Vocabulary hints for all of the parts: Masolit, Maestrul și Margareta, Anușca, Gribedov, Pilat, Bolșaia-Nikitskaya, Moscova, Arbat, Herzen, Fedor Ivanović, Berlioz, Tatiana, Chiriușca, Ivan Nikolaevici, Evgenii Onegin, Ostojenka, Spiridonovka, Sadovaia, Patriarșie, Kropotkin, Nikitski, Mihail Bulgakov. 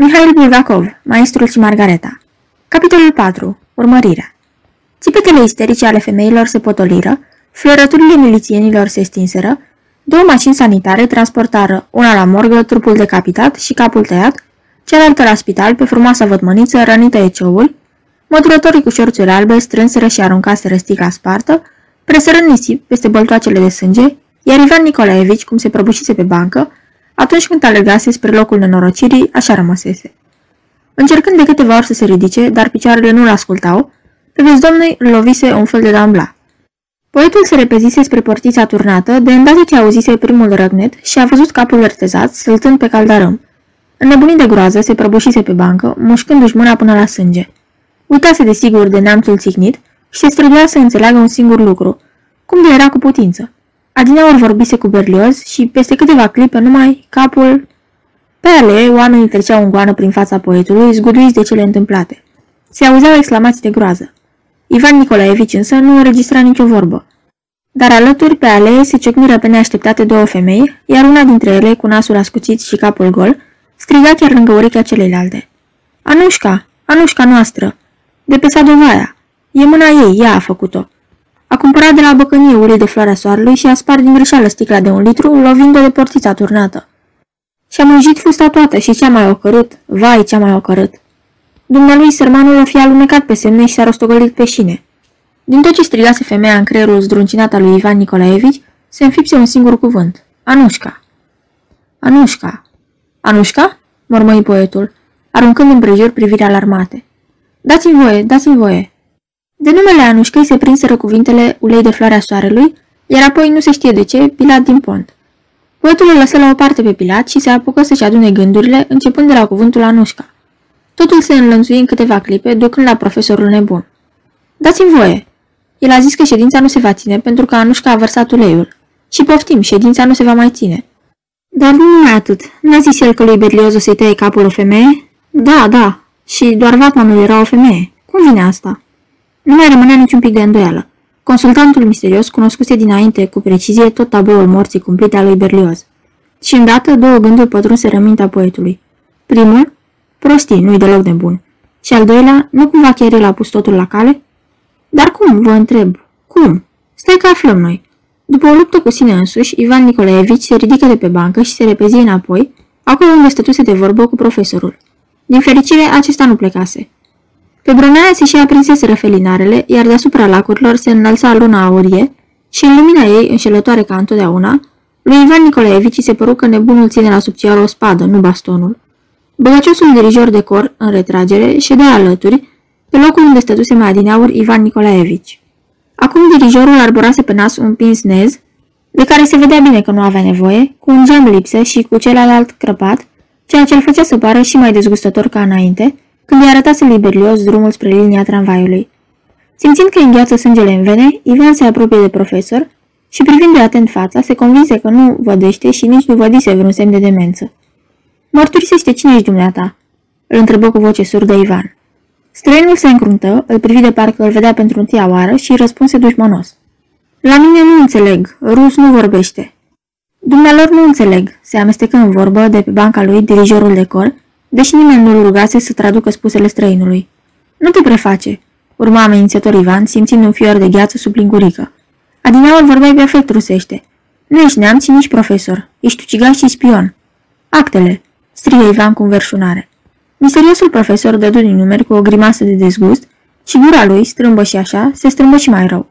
Mihail Bulgakov, Maestrul și Margareta. Capitolul 4. Urmărirea. Țipetele isterice ale femeilor se potoliră, florăturile milițienilor se stinseră, două mașini sanitare transportară, una la morgă, trupul decapitat și capul tăiat, cealaltă la spital, pe frumoasa vădmăniță, rănită e ceoul, măturătorii cu șorțuri albe strânseră și aruncaseră sticla spartă, presărând nisip peste băltoacele de sânge, iar Ivan Nikolaevici, cum se prăbușise pe bancă, atunci când alergase spre locul nenorocirii, așa rămăsese. Încercând de câteva ori să se ridice, dar picioarele nu-l ascultau, pe bezdomnei îl lovise un fel de dambla. Poetul se repezise spre portița turnată, de îndată ce auzise primul răgnet și a văzut capul ertezat, săltând pe caldarâm. Înnebunit de groază, se prăbușise pe bancă, mușcându-și mâna până la sânge. Uitase desigur de neamțul țignit și se străduia să înțeleagă un singur lucru, cum de era cu putință. Adineaur vorbise cu Berlioz și, peste câteva clipe numai, capul... Pe ale, oamenii treceau în goană prin fața poetului, zguduiți de cele întâmplate. Se auzeau exclamații de groază. Ivan Nikolaevici însă nu înregistra nicio vorbă. Dar alături, pe alee, se ciocniră pe neașteptate două femei, iar una dintre ele, cu nasul ascuțit și capul gol, striga chiar lângă urechea celelalte. Anușca! Anușca noastră! De pe Sadovaia! E mâna ei, ea a făcut-o! A cumpărat de la băcănie ulei de floarea soarelui și a spart din greșeală sticla de 1 litru, lovind-o de portița turnată. Și-a mânjit fusta toată și ce-a mai ocărât, vai ce-a mai ocărât! Dumnealui, sărmanul, o fi alunecat pe semne și s-a rostogolit pe șine. Din tot ce strigase femeia în creierul zdruncinat al lui Ivan Nikolaevici, se înfipse un singur cuvânt. Anușca! Anușca! Anușca? Mormăi poetul, aruncând împrejur privirea alarmate. Dați-mi voie, dați-mi voie! De numele Anușcăi se prinseră cuvintele ulei de floarea soarelui, iar apoi, nu se știe de ce, Pilat din pont. Poetul îl lăsă la o parte pe Pilat și se apucă să-și adune gândurile, începând de la cuvântul Anușca. Totul se înlănțui în câteva clipe, ducând la profesorul nebun. Dați-mi voie! El a zis că ședința nu se va ține pentru că Anușca a vărsat uleiul. Și poftim, ședința nu se va mai ține. Dar nu numai atât. N-a zis el că lui Berlioz o să-i tăie capul o femeie? Da, da. Și doar vatmanul era o femeie. Cum vine asta? Nu mai rămânea niciun pic de îndoială. Consultantul misterios cunoscuse dinainte cu precizie tot tabloul morții cumplite a lui Berlioz. Și îndată două gânduri pătrunseră mintea poetului. Primul, prostii, nu-i deloc de bun. Și al doilea, nu cumva chiar el a pus totul la cale? Dar cum, vă întreb? Cum? Stai că aflăm noi. După o luptă cu sine însuși, Ivan Nikolaevici se ridică de pe bancă și se repezi înapoi, acolo unde stătuse de vorbă cu profesorul. Din fericire, acesta nu plecase. Pe bronaia se și aprinseseră felinarele, iar deasupra lacurilor se înălța luna aurie și în lumina ei, înșelătoare ca întotdeauna, lui Ivan Nikolaevici se păru că nebunul ține la subțioară o spadă, nu bastonul. Băgăciosul dirijor de cor, în retragere, ședea alături, pe locul unde stătuse mai adineaur Ivan Nikolaevici. Acum dirijorul arborase pe nas un pins nez, de care se vedea bine că nu avea nevoie, cu un geam lipsă și cu celălalt crăpat, ceea ce îl făcea să pară și mai dezgustător ca înainte, când i-a arătat Berlioz drumul spre linia tramvaiului. Simțind că îi îngheață sângele în vene, Ivan se apropie de profesor și, privindu-i atent fața, se convinse că nu vădește și nici nu vădise vreun semn de demență. Mărturisește, cine ești dumneata?" îl întrebă cu voce surdă Ivan. Străinul se încruntă, îl privi de parcă îl vedea pentru întâia oară și îi răspunse dușmănos. La mine nu înțeleg, rus nu vorbește." Dumnealor nu înțeleg," se amestecă în vorbă de pe banca lui dirijorul de cor, deși nimeni nu-l rugase să traducă spusele străinului. Nu te preface," urma amenințător Ivan, simțind un fior de gheață sub lingurică. Adineaur vorbeai perfect rusește. Nu ești neamț și nici profesor. Ești ucigaș și spion. Actele!" strigă Ivan cu înverșunare. Misteriosul profesor dădu din numeri cu o grimasă de dezgust și gura lui, strâmbă și așa, se strâmbă și mai rău.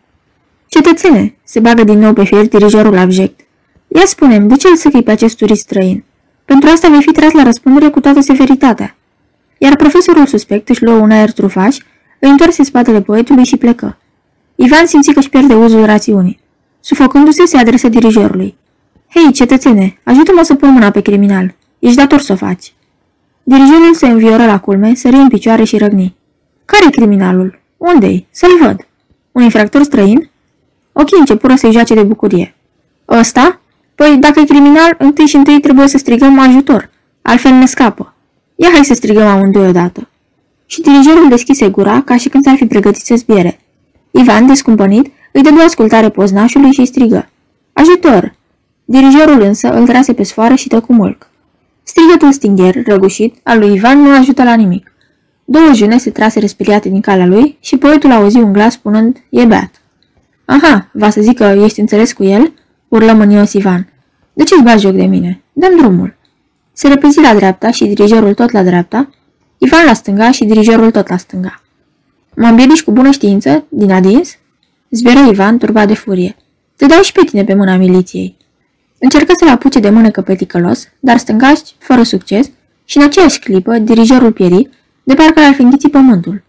Cetățene!" se bagă din nou pe fier dirijorul abject. Ia spune-mi, de ce îl săcăi pe acest turist străin? Pentru asta vei fi tras la răspundere cu toată severitatea." Iar profesorul suspect își luă un aer trufaș, îi întoarse spatele poetului și plecă. Ivan simți că își pierde uzul rațiunii. Sufocându-se, se adresă dirijorului. Hei, cetățene, ajută-mă să pun mâna pe criminal. Ești dator să o faci." Dirijorul se învioră la culme, sări în picioare și răgni. Care-i criminalul? Unde-i? Să-l văd. Un infractor străin?" Ochii începură să-i joace de bucurie. Ăsta? Păi, dacă e criminal, întâi și întâi trebuie să strigăm ajutor, altfel ne scapă. Ia hai să strigăm amândoi odată." Și dirijorul deschise gura ca și când s-ar fi pregătit să zbiere. Ivan, descumpănit, îi dădu ascultare poznașului și strigă. Ajutor!" Dirijorul însă îl trase pe sfoară și tăcu mult. Strigătul stingher, răgușit, al lui Ivan nu ajută la nimic. Două june se trase respiriate din calea lui și poetul auzi un glas spunând, e beat. Aha, va să zic că ești înțeles cu el? Urlă mânios Ivan. De ce-ți bagi joc de mine? Dăm drumul. Se repezi la dreapta și dirijorul tot la dreapta, Ivan la stânga și dirijorul tot la stânga. Mă împiedici cu bună știință, din adins? Zbieră Ivan, turbat de furie. Te dau și pe tine pe mâna miliției. Încercă să-l apuce de mânecă pe ticălos, dar stângași, fără succes, și în aceeași clipă, dirijorul pieri, de parcă l-ar fi înghițit pământul.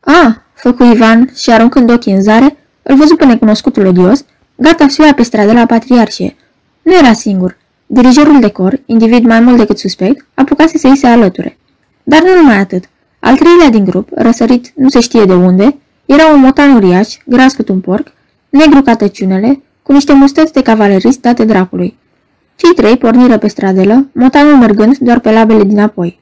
A, făcu Ivan și aruncând ochii în zare, îl văzu pe necunoscutul odios, gata suia pe stradă la Patriarșie. Nu era singur. Dirijorul de cor, individ mai mult decât suspect, apucase să-i se alăture. Dar nu numai atât. Al treilea din grup, răsărit nu se știe de unde, era un motan uriaș, gras cât un porc, negru ca tăciunele, cu niște mustăți de cavalerist date dracului. Cei trei porniră pe stradelă, motanul mergând doar pe labele dinapoi.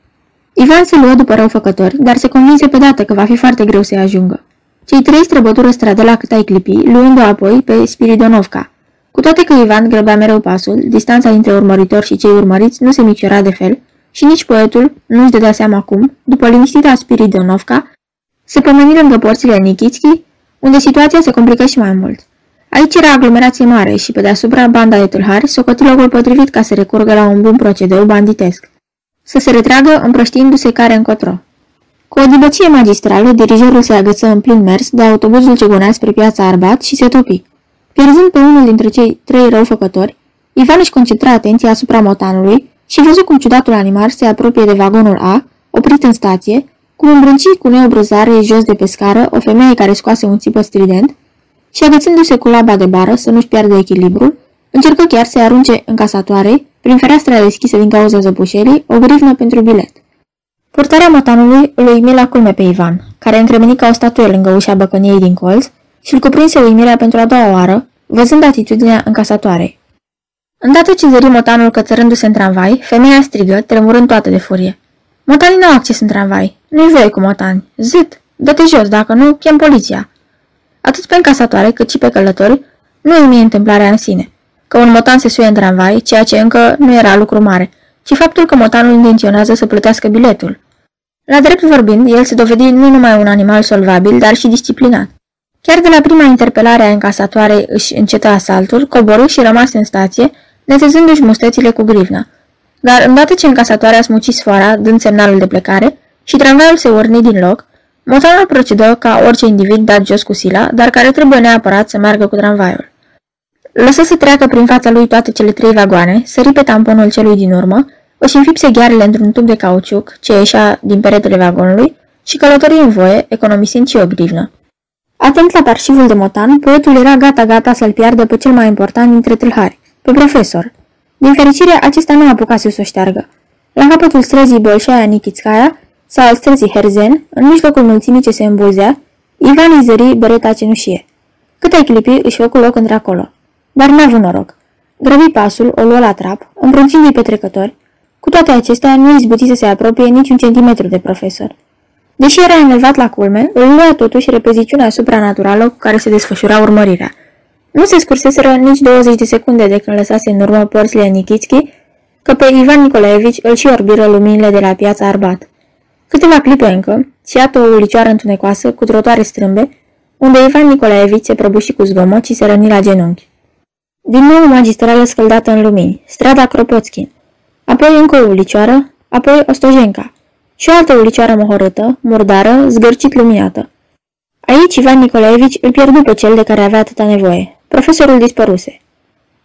Ivan se luă după răufăcători, dar se convinse pe dată că va fi foarte greu să-i ajungă. Cei trei străbătură stradela cât ai clipi, luând-o apoi pe Spiridonovka. Cu toate că Ivan grăbea mereu pasul, distanța dintre urmăritor și cei urmăriți nu se miciora de fel și nici poetul nu-și dădea seama cum, după liniștita Spiridonovka, se pomeni lângă porțile Nikitski, unde situația se complică și mai mult. Aici era aglomerație mare și pe deasupra banda de tâlhari socoti locul potrivit ca să recurgă la un bun procedeu banditesc. Să se retragă împrăștiindu-se care încotro. Cu o dibăcie magistrală, dirijorul se agăță în plin mers de autobuzul ce gonea spre piața Arbat și se topi. Pierzând pe unul dintre cei trei răufăcători, Ivan își concentra atenția asupra motanului și văzu cum ciudatul animal se apropie de vagonul A, oprit în stație, cum îmbrânci cu neobrăzare jos de pe scară o femeie care scoase un țipăt strident și agățându-se cu laba de bară să nu-și piardă echilibrul, încercă chiar să-i arunce în casatoare, prin fereastra deschisă din cauza zăbușelii, o grivnă pentru bilet. Purtarea motanului îl uimi la culme pe Ivan, care încremeni ca o statuie lângă ușa băcăniei din colț și îl cuprinse uimirea pentru a doua oară, văzând atitudinea încasatoarei. Îndată ce zări motanul cățărându-se în tramvai, femeia strigă, tremurând toată de furie. Motanii n-au acces în tramvai. Nu-i voie cu motani. Zât! Dă-te jos, dacă nu, chem poliția. Atât pe încasatoare cât și pe călători, nu uimi întâmplarea în sine. Că un motan se suie în tramvai, ceea ce încă nu era lucru mare, ci faptul că motanul intenționează să plătească biletul. La drept vorbind, el se dovedi nu numai un animal solvabil, dar și disciplinat. Chiar de la prima interpelare a încasatoarei își încetă asaltul, coborâ și rămase în stație, netezându-și mustățile cu grivna. Dar îndată ce încasatoarea smuci sfoara, dând semnalul de plecare, și tramvaiul se urni din loc, motanul procedă ca orice individ dat jos cu sila, dar care trebuie neapărat să meargă cu tramvaiul. Lăsă să treacă prin fața lui toate cele trei vagoane, sări pe tamponul celui din urmă, își înfipse ghearele într-un tub de cauciuc ce ieșea din peretele vagonului și călătorii în voie, economisind și o grivnă. Atent la parșivul de motan, poetul era gata-gata să-l piardă pe cel mai important dintre tâlhari, pe profesor. Din fericire, acesta nu apucase să o șteargă. La capătul străzii Bolșaia-Nikitskaya sau al străzii Herzen, în mijlocul mulțimii ce se îmbulzea, Ivan îi zări bereta cenușie. Cât ai clipi, își făcu loc într-acolo. Dar n-a avut noroc. Grăbi pasul, o luă la trap, împruncindu-i pe trecători. Cu toate acestea, nu izbuti să se apropie niciun centimetru de profesor. Deși era enervat la culme, îl lua totuși repeziciunea supranaturală cu care se desfășura urmărirea. Nu se scurseseră nici 20 de secunde de când lăsase în urmă porțile Nikitski, că pe Ivan Nikolaevici îl și orbiră luminile de la piața Arbat. Câteva clipe încă, și iată o ulicioară întunecoasă, cu trotoare strâmbe, unde Ivan Nikolaevici se prăbuși cu zgomot și se răni la genunchi. Din nou o magistrală scăldată în lumini, strada Kropotkin, apoi încă o ulicioară, apoi Ostojenka. Și o altă ulicioară mohorâtă, murdară, zgârcit luminată. Aici Ivan Nikolaevici îl pierdu pe cel de care avea atâta nevoie. Profesorul dispăruse.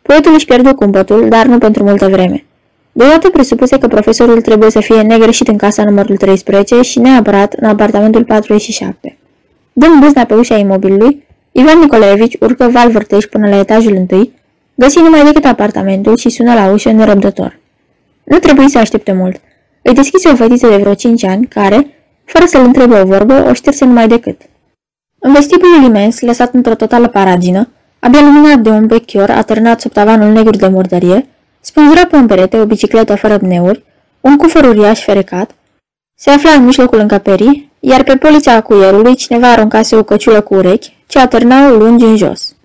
Poetul își pierdu cumpătul, dar nu pentru multă vreme. Deodată presupuse că profesorul trebuie să fie negreșit în casa numărul 13 și neapărat în apartamentul 47. Dând bâzna pe ușa imobilului, Ivan Nikolaevici urcă valvârtești până la etajul întâi, găsi numai decât apartamentul și sună la ușă nerăbdător. Nu trebuie să aștepte mult. Îi deschise o fetiță de vreo 5 ani, care, fără să-l întrebe o vorbă, o șterse numai decât. În vestibulul imens, lăsat într-o totală paragină, abia luminat de un bechior atârnat sub tavanul negru de murdărie, spânzura pe un perete o bicicletă fără pneuri, un cufăr uriaș ferecat, se afla în mijlocul încăperii, iar pe polița cuierului cineva aruncase o căciulă cu urechi, ce atârnau lungi în jos.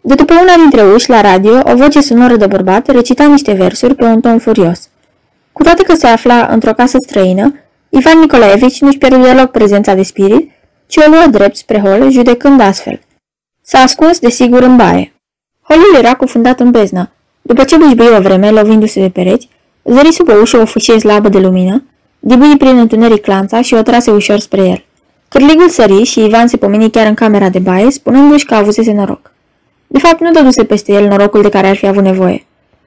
De după una dintre uși, la radio, o voce sonoră de bărbat recita niște versuri pe un ton furios. Cu toate că se afla într-o casă străină, Ivan Nikolaevici nu-și pierde deloc prezența de spirit, ci o luă drept spre hol, judecând astfel. S-a ascuns, desigur, în baie. Holul era cufundat în beznă. După ce bâșbâi o vreme, lovindu-se de pereți, zări sub o ușă o fâșie slabă de lumină, dibui prin întuneric clanța și o trase ușor spre el. Cârligul sări și Ivan se pomeni chiar în camera de baie, spunându-și că avusese noroc. De fapt, nu dăduse peste el norocul de care ar fi avut nevoie.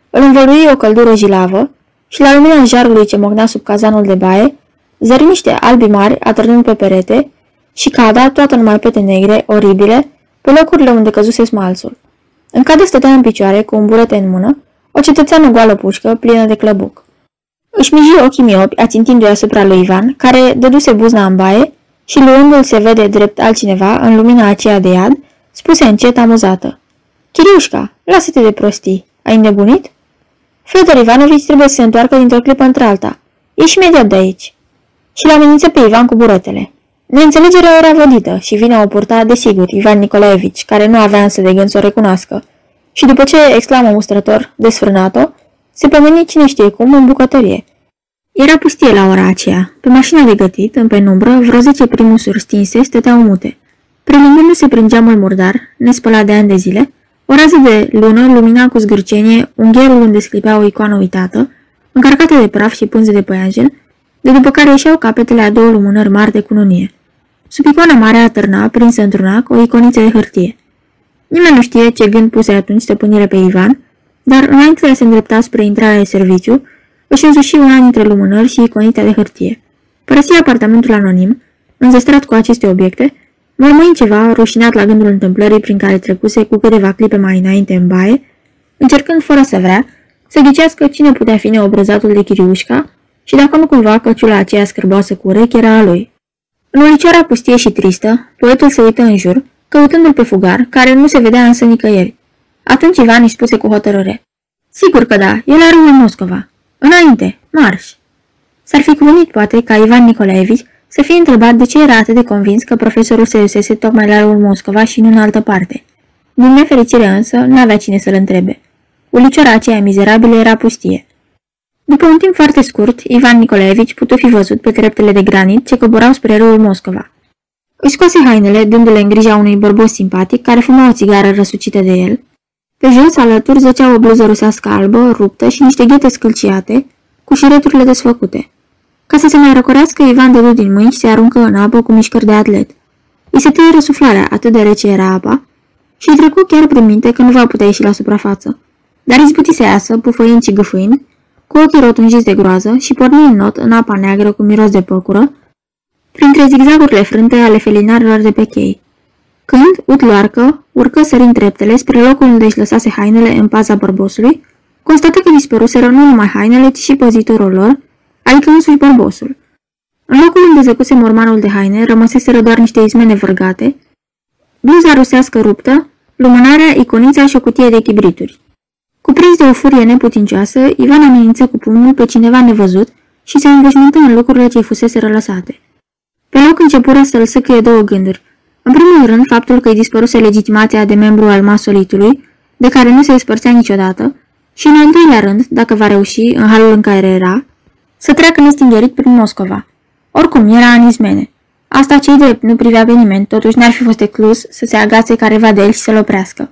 Îl învălui o căldură jilavă și la lumina jarului ce mocna sub cazanul de baie, zări niște albi mari atârnând pe perete și cada, toată numai pete negre, oribile, pe locurile unde căzuse smalsul. În cadă stătea în picioare, cu un burete în mână, o cetățeană goală pușcă, plină de clăbuc. Își miji ochii miopi, ațintindu-i asupra lui Ivan, care dăduse buzna în baie și, luându-l se vede drept altcineva, în lumina aceea de iad, spuse încet, amuzată. Chiriușca, lasă-te de prostii. Ai înnebunit? Fedor Ivanović trebuie să se întoarcă dintr-o clipă într-alta. Ieși imediat de aici. Și l-amenință pe Ivan cu buretele. Neînțelegerea era vădită și vina o purta, desigur, Ivan Nikolaevici, care nu avea însă de gând să o recunoască. Și după ce exclamă mustrător, desfrânat-o, se pomeni cine știe cum în bucătărie. Era pustie la ora aceea. Pe mașina de gătit, în penumbră, vreo 10 primusuri stinse stăteau mute. Prelumindu-se prin geamul murdar, nespălat de ani de zile, o rază de lună lumina cu zgârcenie ungherul unde sclipea o icoană uitată, încărcată de praf și pânze de păianjen, de după care ieșeau capetele a două lumânări mari de cununie. Sub icoana mare atârna, prinsă într-un ac, o iconiță de hârtie. Nimeni nu știe ce gând puse atunci stăpânire pe Ivan, dar înainte de a se îndrepta spre intrarea de serviciu, își însuși una dintre lumânări și iconița de hârtie. Părăsi apartamentul anonim, înzestrat cu aceste obiecte, mormâind ceva, rușinat la gândul întâmplării prin care trecuse cu câteva clipe mai înainte în baie, încercând fără să vrea să ghicească cine putea fi neobrăzatul de Chiriușca și dacă nu cumva căciula aceea scârboasă cu urechi era a lui. În ulicioara pustie și tristă, poetul se uită în jur, căutându-l pe fugar, care nu se vedea însă nicăieri. Atunci Ivan îi spuse cu hotărâre. Sigur că da, el are în Moscova. Înainte, marș! S-ar fi cuvânit poate ca Ivan Nikolaevici să fie întrebat de ce era atât de convins că profesorul se dusese tocmai la râul Moscova și nu în altă parte. Din nefericire însă, n-avea cine să-l întrebe. Ulicioara aceea mizerabilă era pustie. După un timp foarte scurt, Ivan Nikolaevici putu fi văzut pe treptele de granit ce coborau spre râul Moscova. Îi scoase hainele, dându-le în grija unui bărbos simpatic care fuma o țigară răsucită de el. Pe jos, alături, zăcea o bluză rusească albă, ruptă și niște ghete scâlciate, cu șireturile desfăcute. Ca să se mai răcorească, Ivan dădu din mâini și se aruncă în apă cu mișcări de atlet. Îi se tăie răsuflarea, atât de rece era apa, și îi trecu chiar prin minte că nu va putea ieși la suprafață. Dar izbuti să iasă, pufăind și gâfâind, cu ochii rotunjiți de groază și porni în not în apa neagră cu miros de păcură, printre zigzagurile frânte ale felinarilor de pe chei. Când, utluarcă, urcă sărind treptele spre locul unde își lăsase hainele în paza bărbosului, constată că dispăruseră nu numai hainele, ci și păzitorul lor, adică însuși bărbosul. În locul unde zăcuse mormanul de haine, rămăseseră doar niște izmene vărgate, bluza rusească ruptă, lumânarea, iconița și o cutie de chibrituri. Cuprins de o furie neputincioasă, Ivan amenință cu pumnul pe cineva nevăzut și se înveșmântă în lucrurile ce-i fuseseră lăsate. Pe loc începură să-l săcăie două gânduri. În primul rând, faptul că îi dispăruse legitimația de membru al masolitului, de care nu se spărțea niciodată, și în al doilea rând, dacă va reuși, în halul în care era, să treacă nestingerit prin Moscova. Oricum, era în izmene. Asta ce-i drept, nu privea pe nimeni, totuși n-ar fi fost eclus să se agațe careva de el și să-l oprească.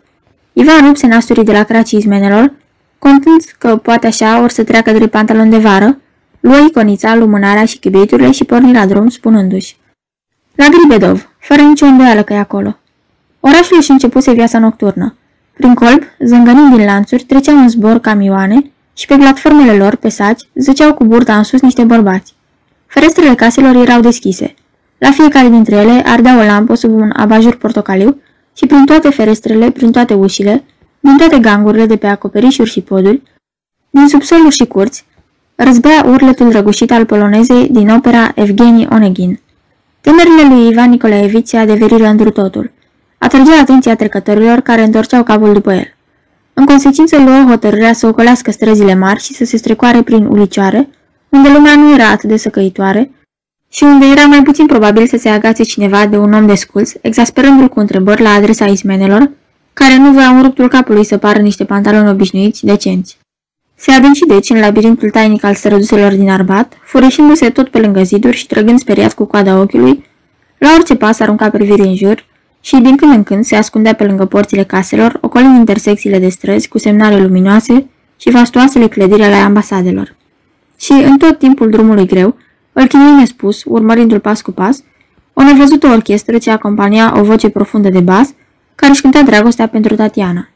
Ivan rupse nasturii de la cracii izmenelor, contând că poate așa ori să treacă drept pantalon de vară, luă iconița, lumânarea și chibriturile și porni la drum, spunându-și. La Gribedov, fără nicio îndoială că e acolo. Orașul își începuse viața nocturnă. Prin colb, zângănind din lanțuri, treceau în zbor camioane și pe platformele lor, pe saci, zăceau cu burta în sus niște bărbați. Ferestrele caselor erau deschise. La fiecare dintre ele ardea o lampă sub un abajur portocaliu și prin toate ferestrele, prin toate ușile, din toate gangurile de pe acoperișuri și poduri, din subsoluri și curți, răzbea urletul răgușit al polonezei din opera Evgenii Onegin. Temerile lui Ivan Nikolaevici se adeveriră întru totul. Atrăgea atenția trecătorilor care întorceau capul după el. În consecință luă hotărârea să ocolească străzile mari și să se strecoare prin ulicioare, unde lumea nu era atât de săcăitoare și unde era mai puțin probabil să se agațe cineva de un om desculț, exasperându-l cu întrebări la adresa izmenelor, care nu voiau în ruptul capului să pară niște pantaloni obișnuiți, decenți. Se adânci deci în labirintul tainic al străduselor din Arbat, furișindu-se tot pe lângă ziduri și trăgând speriat cu coada ochiului, la orice pas arunca priviri în jur și din când în când se ascundea pe lângă porțile caselor, ocolind intersecțiile de străzi cu semnale luminoase și fastoasele clădiri ale ambasadelor. Și în tot timpul drumului greu, îl chinui nespus, urmărindu-l pas cu pas, o nevăzută orchestră ce acompania o voce profundă de bas, care își cânta dragostea pentru Tatiana.